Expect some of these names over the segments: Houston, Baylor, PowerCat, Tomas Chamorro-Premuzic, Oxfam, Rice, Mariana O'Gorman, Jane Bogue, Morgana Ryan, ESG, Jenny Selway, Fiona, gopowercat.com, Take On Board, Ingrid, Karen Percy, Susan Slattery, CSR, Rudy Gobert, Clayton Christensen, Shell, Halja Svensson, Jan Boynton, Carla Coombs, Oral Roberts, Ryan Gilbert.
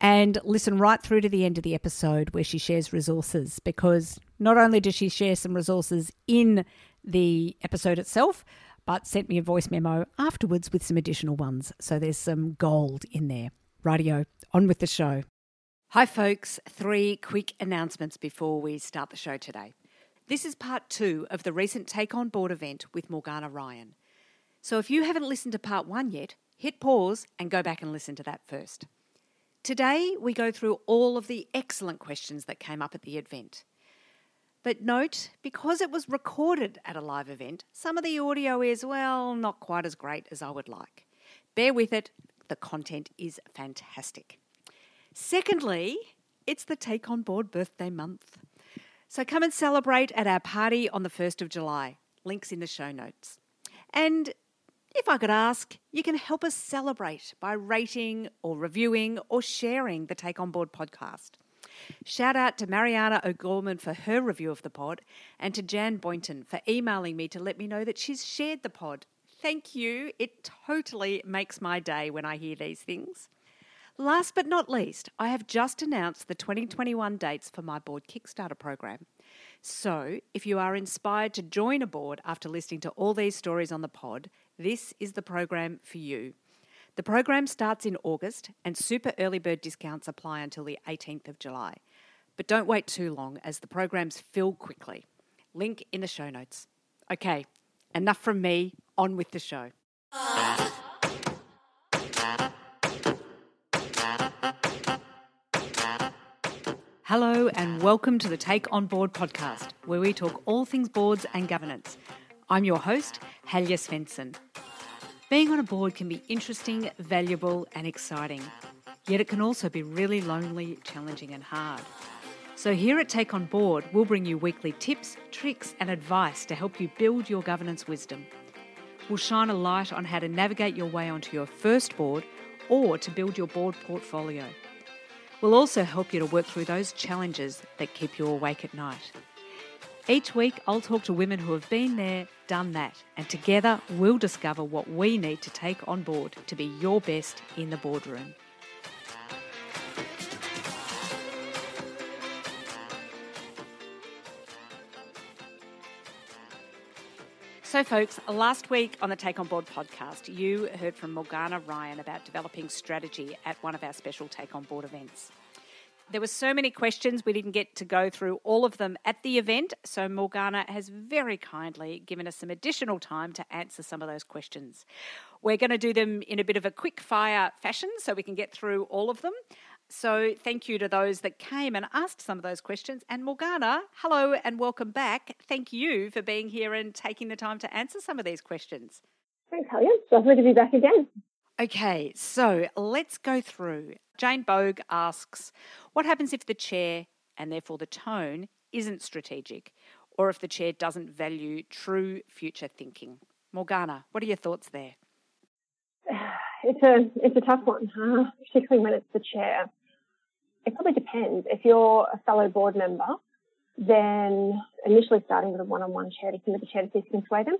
And listen right through to the end of the episode where she shares resources, because not only does she share some resources in the episode itself, but sent me a voice memo afterwards with some additional ones. So there's some gold in there. Rightio, on with the show. Hi folks, three quick announcements before we start the show today. This is part two of the recent Take On Board event with Morgana Ryan. So if you haven't listened to part one yet, hit pause and go back and listen to that first. Today, we go through all of the excellent questions that came up at the event. But note, because it was recorded at a live event, some of the audio is, well, not quite as great as I would like. Bear with it, the content is fantastic. Secondly, it's the Take On Board birthday month. So come and celebrate at our party on the 1st of July. Links in the show notes. And if I could ask, you can help us celebrate by rating or reviewing or sharing the Take On Board podcast. Shout out to Mariana O'Gorman for her review of the pod, and to Jan Boynton for emailing me to let me know that she's shared the pod. Thank you. It totally makes my day when I hear these things. Last but not least, I have just announced the 2021 dates for my board Kickstarter program. So if you are inspired to join a board after listening to all these stories on the pod, this is the program for you. The program starts in August and super early bird discounts apply until the 18th of July. But don't wait too long as the programs fill quickly. Link in the show notes. Okay, enough from me. On with the show. Hello and welcome to the Take On Board podcast, where we talk all things boards and governance. I'm your host, Halja Svensson. Being on a board can be interesting, valuable and exciting, yet it can also be really lonely, challenging and hard. So here at Take On Board, we'll bring you weekly tips, tricks and advice to help you build your governance wisdom. We'll shine a light on how to navigate your way onto your first board or to build your board portfolio. We'll also help you to work through those challenges that keep you awake at night. Each week, I'll talk to women who have been there, done that, and together we'll discover what we need to take on board to be your best in the boardroom. So folks, last week on the Take On Board podcast, you heard from Morgana Ryan about developing strategy at one of our special Take On Board events. There were so many questions, we didn't get to go through all of them at the event, so Morgana has very kindly given us some additional time to answer some of those questions. We're going to do them in a bit of a quick-fire fashion so we can get through all of them. So thank you to those that came and asked some of those questions. And Morgana, hello and welcome back. Thank you for being here and taking the time to answer some of these questions. Thanks, Halja. It's lovely to be back again. Okay, so let's go through. Jane Bogue asks, what happens if the chair, and therefore the tone, isn't strategic, or if the chair doesn't value true future thinking? Morgana, what are your thoughts there? It's a tough one, particularly when it's the chair. It probably depends. If you're a fellow board member, then initially starting with a one-on-one chair to see if you can sway them.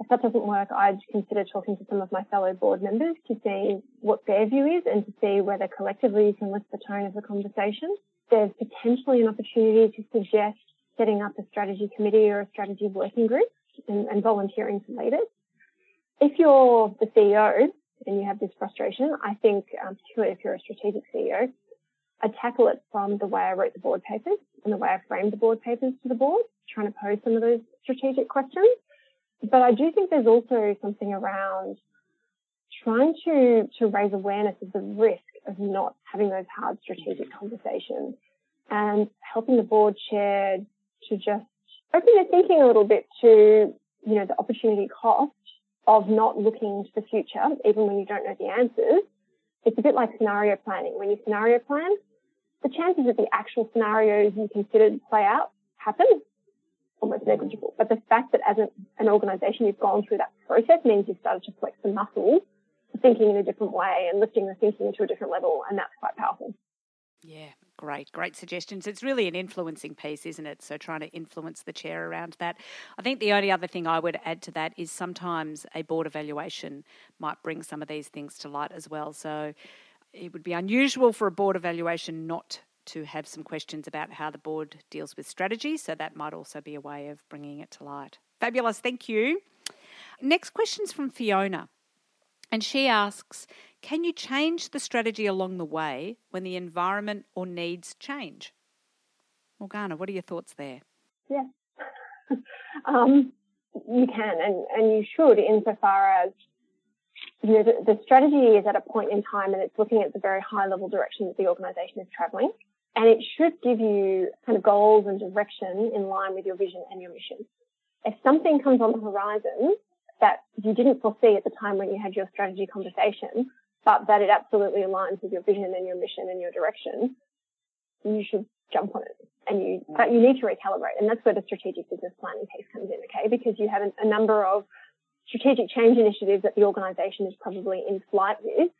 If that doesn't work, I'd consider talking to some of my fellow board members to see what their view is and to see whether collectively you can lift the tone of the conversation. There's potentially an opportunity to suggest setting up a strategy committee or a strategy working group and volunteering for leaders. If you're the CEO and you have this frustration, I think, particularly if you're a strategic CEO, I tackle it from the way I wrote the board papers and the way I framed the board papers to the board, trying to pose some of those strategic questions. But I do think there's also something around trying to raise awareness of the risk of not having those hard strategic conversations and helping the board chair to just open their thinking a little bit to, you know, the opportunity cost of not looking to the future, even when you don't know the answers. It's a bit like scenario planning. When you scenario plan, the chances of the actual scenarios you considered play out happen, almost negligible. But the fact that as an organisation you've gone through that process means you've started to flex the muscle for thinking in a different way and lifting the thinking to a different level, and that's quite powerful. Yeah, great suggestions. It's really an influencing piece, isn't it? So trying to influence the chair around that. I think the only other thing I would add to that is sometimes a board evaluation might bring some of these things to light as well. So it would be unusual for a board evaluation not to have some questions about how the board deals with strategy. So that might also be a way of bringing it to light. Fabulous. Thank you. Next question's from Fiona. And she asks, can you change the strategy along the way when the environment or needs change? Morgana, what are your thoughts there? Yeah, you can and you should, insofar as you know the strategy is at a point in time and it's looking at the very high level direction that the organisation is travelling, and it should give you kind of goals and direction in line with your vision and your mission. If something comes on the horizon that you didn't foresee at the time when you had your strategy conversation, but that it absolutely aligns with your vision and your mission and your direction, you should jump on it. But you need to recalibrate. And that's where the strategic business planning piece comes in, okay? Because you have a number of strategic change initiatives that the organisation is probably in flight with,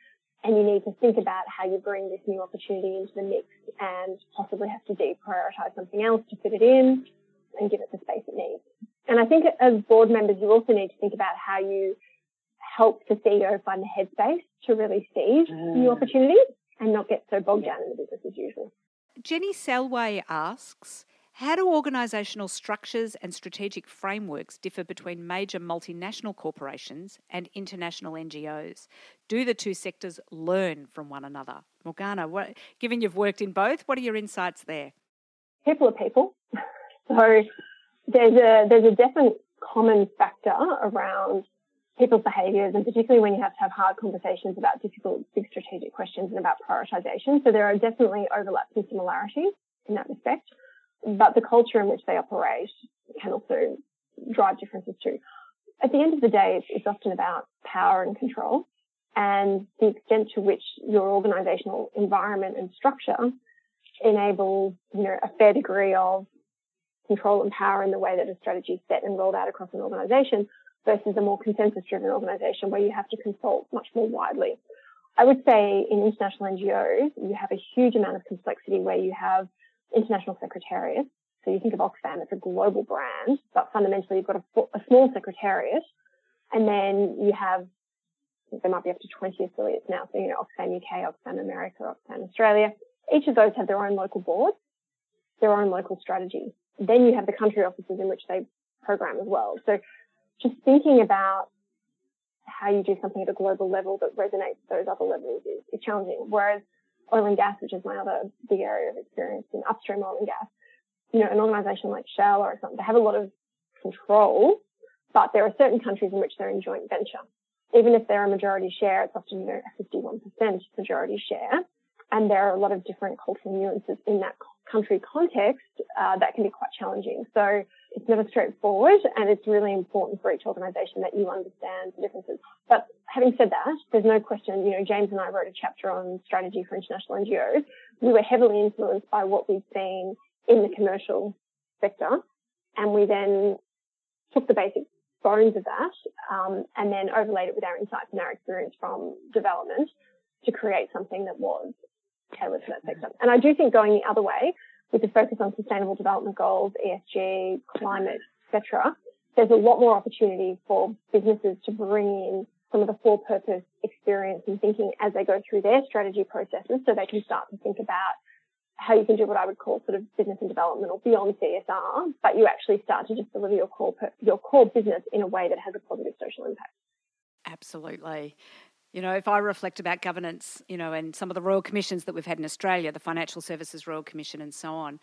and you need to think about how you bring this new opportunity into the mix and possibly have to deprioritise something else to fit it in and give it the space it needs. And I think as board members, you also need to think about how you help the CEO find the headspace to really seize new opportunities and not get so bogged down in the business as usual. Jenny Selway asks, how do organisational structures and strategic frameworks differ between major multinational corporations and international NGOs? Do the two sectors learn from one another? Morgana, given you've worked in both, what are your insights there? People are people. So there's a definite common factor around people's behaviours, and particularly when you have to have hard conversations about difficult, big strategic questions and about prioritisation. So there are definitely overlaps and similarities in that respect, but the culture in which they operate can also drive differences too. At the end of the day, it's often about power and control and the extent to which your organisational environment and structure enable, you know, a fair degree of control and power in the way that a strategy is set and rolled out across an organisation versus a more consensus-driven organisation where you have to consult much more widely. I would say in international NGOs, you have a huge amount of complexity where you have international secretariats. So you think of Oxfam, it's a global brand, but fundamentally you've got a small secretariat, and then you have, there might be up to 20 affiliates now. So, you know, Oxfam UK, Oxfam America, Oxfam Australia. Each of those have their own local boards, their own local strategy. Then you have the country offices in which they program as well. So just thinking about how you do something at a global level that resonates with those other levels is challenging. Whereas oil and gas, which is my other big area of experience in upstream oil and gas, you know, an organisation like Shell or something, they have a lot of control, but there are certain countries in which they're in joint venture. Even if they're a majority share, it's often, you know, a 51% majority share. And there are a lot of different cultural nuances in that country context that can be quite challenging. So it's never straightforward, and it's really important for each organisation that you understand the differences. But having said that, there's no question, you know, James and I wrote a chapter on strategy for international NGOs. We were heavily influenced by what we'd seen in the commercial sector, and we then took the basic bones of that and then overlaid it with our insights and our experience from development to create something that was tailored for that sector. And I do think going the other way, with the focus on sustainable development goals, ESG, climate, etc., there's a lot more opportunity for businesses to bring in some of the for-purpose experience and thinking as they go through their strategy processes, so they can start to think about how you can do what I would call sort of business and development or beyond CSR, but you actually start to just deliver your core business in a way that has a positive social impact. Absolutely. You know, if I reflect about governance, you know, and some of the royal commissions that we've had in Australia, the Financial Services Royal Commission and so on,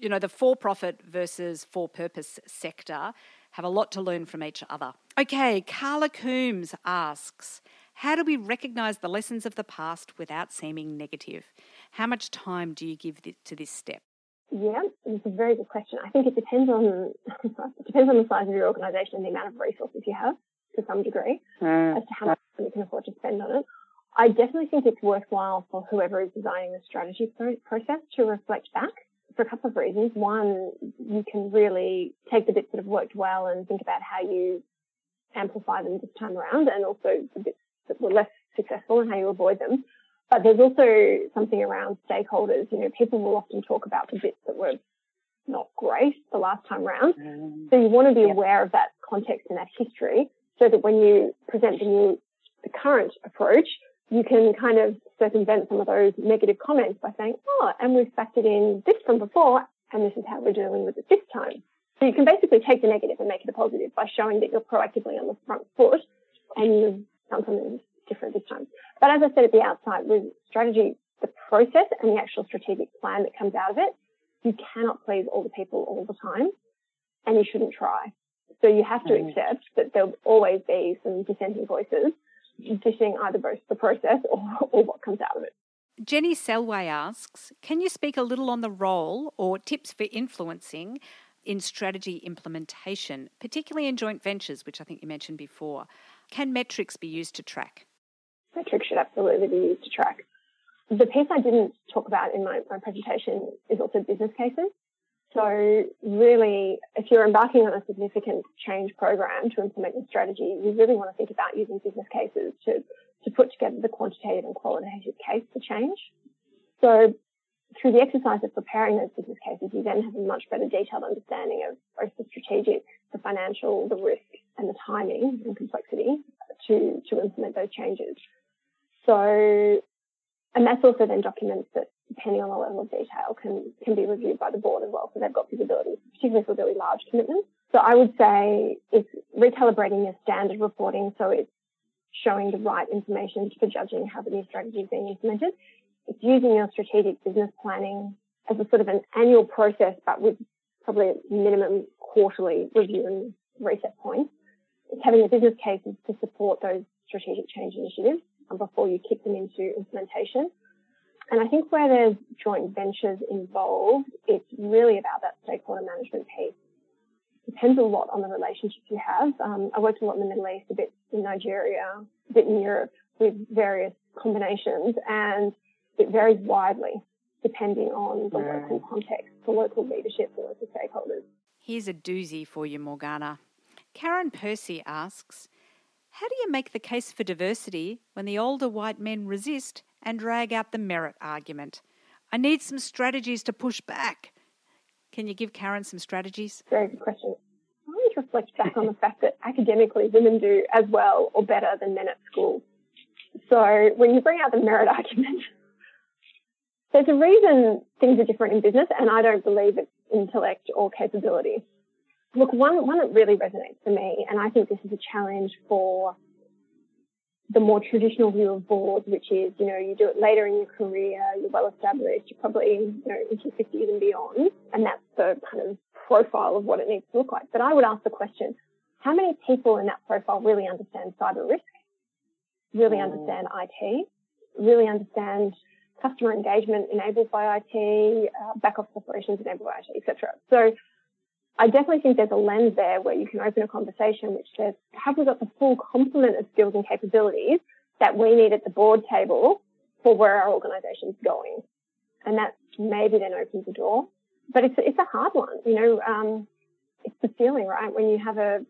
you know, the for-profit versus for-purpose sector have a lot to learn from each other. Okay, Carla Coombs asks, how do we recognise the lessons of the past without seeming negative? How much time do you give to this step? Yeah, it's a very good question. I think it depends on the size of your organisation and the amount of resources you have to some degree as to how much you can afford to spend on it. I definitely think it's worthwhile for whoever is designing the strategy process to reflect back for a couple of reasons. One, you can really take the bits that have worked well and think about how you amplify them this time around, and also the bits that were less successful and how you avoid them. But there's also something around stakeholders. You know, people will often talk about the bits that were not great the last time round. So you want to be aware of that context and that history, so that when you present the current approach, you can kind of circumvent some of those negative comments by saying, oh, and we've factored in this from before, and this is how we're dealing with it this time. So you can basically take the negative and make it a positive by showing that you're proactively on the front foot and you've done something different this time. But as I said at the outset, with strategy, the process and the actual strategic plan that comes out of it, you cannot please all the people all the time, and you shouldn't try. So you have to accept that there'll always be some dissenting voices dishing either both the process or what comes out of it. Jenny Selway asks, can you speak a little on the role or tips for influencing in strategy implementation, particularly in joint ventures, which I think you mentioned before? Can metrics be used to track? Metrics should absolutely be used to track. The piece I didn't talk about in my presentation is also business cases. So really, if you're embarking on a significant change program to implement your strategy, you really want to think about using business cases to put together the quantitative and qualitative case for change. So through the exercise of preparing those business cases, you then have a much better detailed understanding of both the strategic, the financial, the risk, and the timing and complexity to implement those changes. So, and that's also then documents that, depending on the level of detail, can be reviewed by the board as well, so they've got visibility, particularly for really large commitments. So I would say it's recalibrating your standard reporting, so it's showing the right information for judging how the new strategy is being implemented. It's using your strategic business planning as a sort of an annual process, but with probably a minimum quarterly review and reset points. It's having the business cases to support those strategic change initiatives before you kick them into implementation. And I think where there's joint ventures involved, it's really about that stakeholder management piece. It depends a lot on the relationships you have. I worked a lot in the Middle East, a bit in Nigeria, a bit in Europe with various combinations, and it varies widely depending on the local context, the local leadership, the local stakeholders. Here's a doozy for you, Morgana. Karen Percy asks, how do you make the case for diversity when the older white men resist and drag out the merit argument? I need some strategies to push back. Can you give Karen some strategies? Very good question. I always reflect back on the fact that academically women do as well or better than men at school. So when you bring out the merit argument, there's a reason things are different in business, and I don't believe it's intellect or capability. Look, one that really resonates for me, and I think this is a challenge for the more traditional view of boards, which is, you know, you do it later in your career, you're well established, you're probably, you know, into your 50s and beyond, and that's the kind of profile of what it needs to look like. But I would ask the question, how many people in that profile really understand cyber risk, really understand IT, really understand customer engagement enabled by IT, back office operations enabled by IT, etc. So I definitely think there's a lens there where you can open a conversation which says, have we got the full complement of skills and capabilities that we need at the board table for where our organisation's going? And that maybe then opens the door. But it's a hard one. You know, it's the feeling, right? When you have a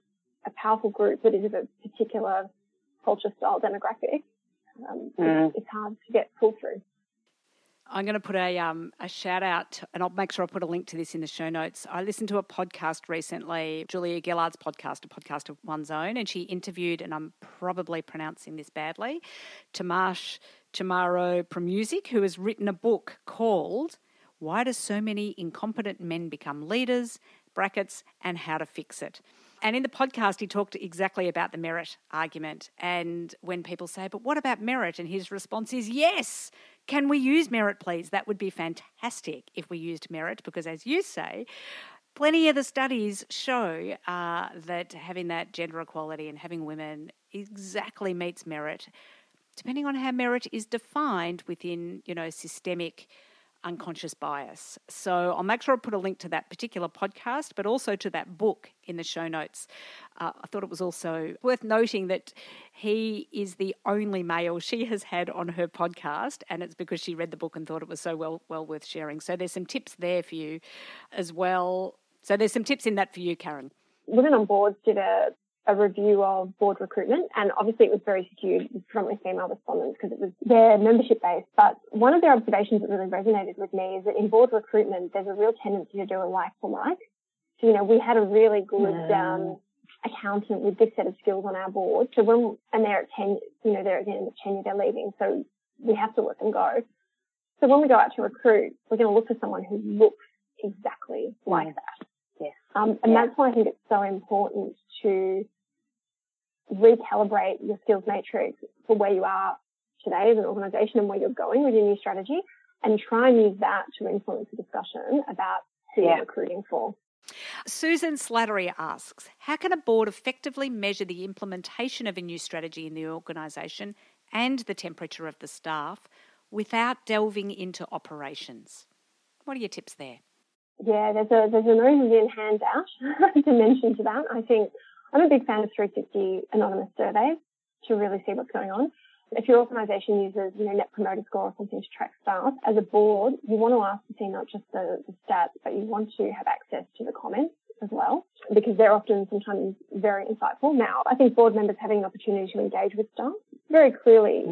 powerful group that is of a particular culture, style, demographic, it's hard to get pulled through. I'm going to put a shout out, and I'll make sure I put a link to this in the show notes. I listened to a podcast recently, Julia Gillard's podcast, A Podcast of One's Own, and she interviewed, and I'm probably pronouncing this badly, Tomas Chamorro-Premuzic, who has written a book called Why Do So Many Incompetent Men Become Leaders? Brackets, and How to Fix It. And in the podcast, he talked exactly about the merit argument. And when people say, but what about merit? And his response is, yes, can we use merit, please? That would be fantastic if we used merit, because as you say, plenty of the studies show that having that gender equality and having women exactly meets merit, depending on how merit is defined within, you know, systemic unconscious bias. So I'll make sure I put a link to that particular podcast, but also to that book in the show notes. I thought it was also worth noting that he is the only male she has had on her podcast, and it's because she read the book and thought it was so well worth sharing. So there's some tips there for you as well. So there's some tips in that for you, Karen. Women on Boards did a review of board recruitment, and obviously it was very skewed, predominantly female respondents, because it was their membership base. But one of their observations that really resonated with me is that in board recruitment, there's a real tendency to do a like for like. So, you know, we had a really good accountant with this set of skills on our board. So when they're at 10, you know, they're at the end of tenure, they're leaving. So we have to let them go. So when we go out to recruit, we're going to look for someone who looks exactly like that. Yeah. That's why I think it's so important to recalibrate your skills matrix for where you are today as an organisation and where you're going with your new strategy, and try and use that to influence the discussion about who you're recruiting for. Susan Slattery asks, how can a board effectively measure the implementation of a new strategy in the organisation and the temperature of the staff without delving into operations? What are your tips there? Yeah, there's an easy handout dimension to that. I think I'm a big fan of 360 anonymous surveys to really see what's going on. If your organisation uses, you know, Net Promoter Score or something to track staff, as a board, you want to ask to see not just the stats, but you want to have access to the comments as well, because they're often sometimes very insightful. Now, I think board members having an opportunity to engage with staff, very clearly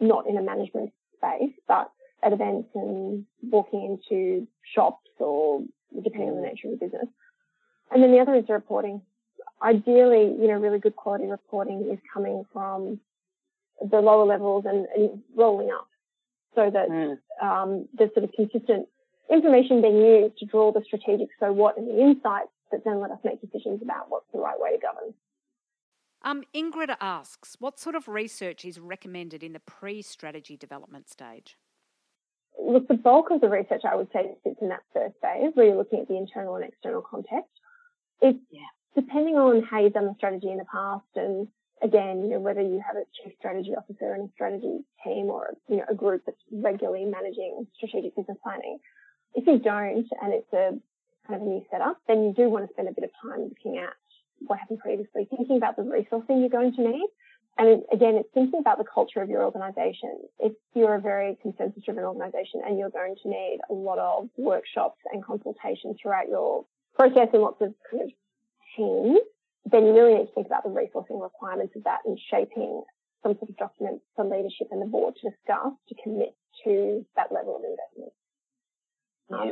not in a management space, but at events and walking into shops or depending on the nature of the business. And then the other is the reporting. Ideally, you know, really good quality reporting is coming from the lower levels and rolling up, so that there's sort of consistent information being used to draw the strategic so what and the insights that then let us make decisions about what's the right way to govern. Ingrid asks, what sort of research is recommended in the pre-strategy development stage? Look, the bulk of the research, I would say, sits in that first phase where you're looking at the internal and external context. It's depending on how you've done the strategy in the past, and again, you know, whether you have a chief strategy officer and a strategy team, or, you know, a group that's regularly managing strategic business planning. If you don't, and it's a kind of a new setup, then you do want to spend a bit of time looking at what happened previously, thinking about the resourcing you're going to need. And again, it's thinking about the culture of your organisation. If you're a very consensus-driven organisation and you're going to need a lot of workshops and consultation throughout your process and lots of kind of teams, then you really need to think about the resourcing requirements of that and shaping some sort of document for leadership and the board to discuss to commit to that level of investment.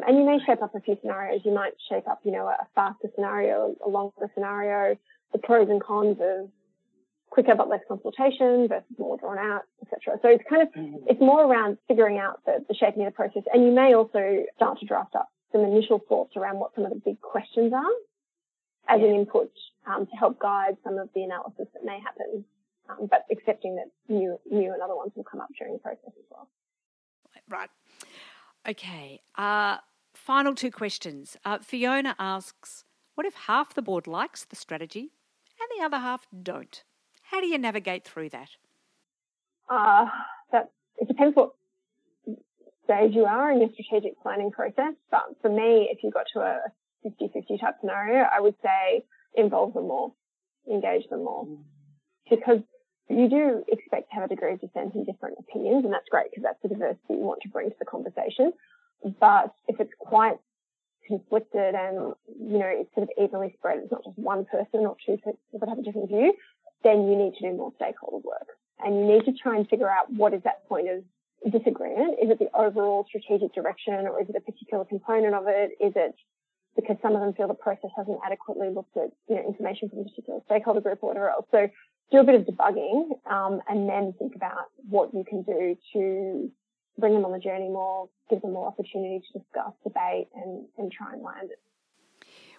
And you may shape up a few scenarios. You might shape up, you know, a faster scenario, a longer scenario, the pros and cons of quicker but less consultation versus more drawn out, etc. So it's kind of, it's more around figuring out the shaping of the process. And you may also start to draft up some initial thoughts around what some of the big questions are as an input to help guide some of the analysis that may happen, but accepting that new and other ones will come up during the process as well. Right. Okay. Final two questions. Fiona asks, what if half the board likes the strategy and the other half don't? How do you navigate through that? It depends what stage you are in your strategic planning process. But for me, if you got to a 50-50 type scenario, I would say involve them more, engage them more. Because you do expect to have a degree of dissent in different opinions, and that's great because that's the diversity you want to bring to the conversation. But if it's quite conflicted and, you know, it's sort of evenly spread, it's not just one person or two people that have a different view, then you need to do more stakeholder work. And you need to try and figure out what is that point of disagreement. Is it the overall strategic direction, or is it a particular component of it? Is it because some of them feel the process hasn't adequately looked at, you know, information from a particular stakeholder group or whatever else? So do a bit of debugging and then think about what you can do to bring them on the journey more, give them more opportunity to discuss, debate and try and land it.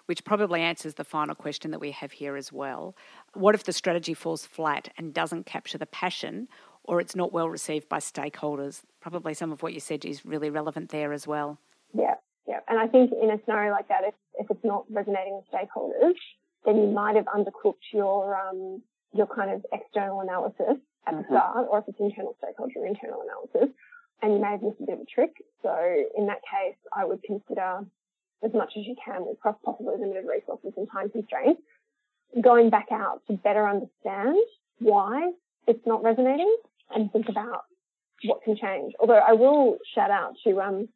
Which probably answers the final question that we have here as well. What if the strategy falls flat and doesn't capture the passion, or it's not well received by stakeholders? Probably some of what you said is really relevant there as well. Yeah. And I think in a scenario like that, if it's not resonating with stakeholders, then you might have undercooked your kind of external analysis at the start, or if it's internal stakeholder, internal analysis. and you may have missed a bit of a trick. So in that case, I would consider, as much as you can with possibly limited resources and time constraints, going back out to better understand why it's not resonating and think about what can change. Although I will shout out to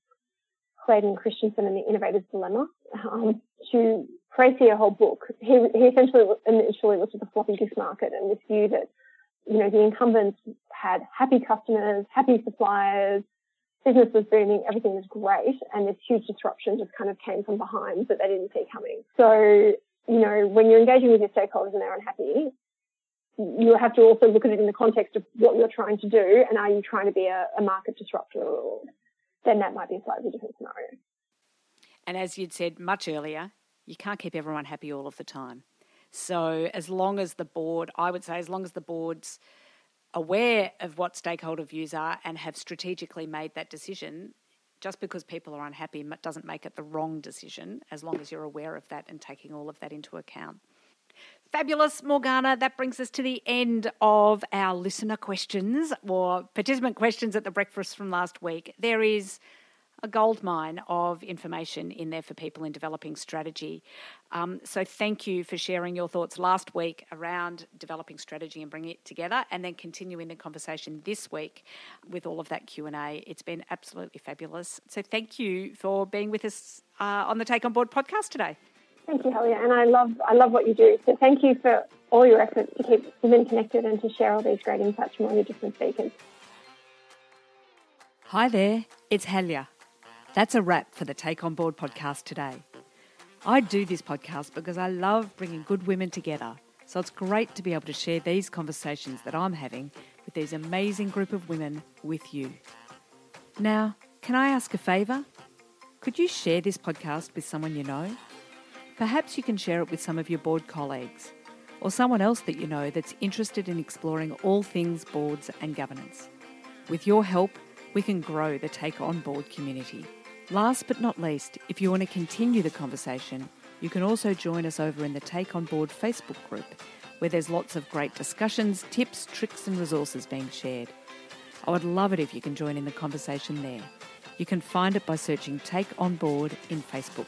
Clayton Christensen and the Innovator's Dilemma to Tracy a whole book. He initially looked at the floppy disk market and this view that, you know, the incumbents had happy customers, happy suppliers, business was booming, everything was great, and this huge disruption just kind of came from behind that they didn't see coming. So, you know, when you're engaging with your stakeholders and they're unhappy, you have to also look at it in the context of what you're trying to do, and are you trying to be a market disruptor, or then that might be a slightly different scenario. And as you'd said much earlier, you can't keep everyone happy all of the time. So as long as the board, I would say, as long as the board's aware of what stakeholder views are and have strategically made that decision, just because people are unhappy doesn't make it the wrong decision, as long as you're aware of that and taking all of that into account. Fabulous, Morgana. That brings us to the end of our listener questions or participant questions at the breakfast from last week. There is a goldmine of information in there for people in developing strategy. So thank you for sharing your thoughts last week around developing strategy and bringing it together, and then continuing the conversation this week with all of that Q&A. It's been absolutely fabulous. So thank you for being with us on the Take On Board podcast today. Thank you, Halja, and I love what you do. So thank you for all your efforts to keep women connected and to share all these great insights from all your different speakers. Hi there, it's Halja. That's a wrap for the Take On Board podcast today. I do this podcast because I love bringing good women together, so it's great to be able to share these conversations that I'm having with these amazing group of women with you. Now, can I ask a favour? Could you share this podcast with someone you know? Perhaps you can share it with some of your board colleagues or someone else that you know that's interested in exploring all things boards and governance. With your help, we can grow the Take On Board community. Last but not least, if you want to continue the conversation, you can also join us over in the Take On Board Facebook group, where there's lots of great discussions, tips, tricks and resources being shared. I would love it if you can join in the conversation there. You can find it by searching Take On Board in Facebook.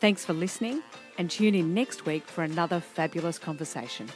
Thanks for listening, and tune in next week for another fabulous conversation.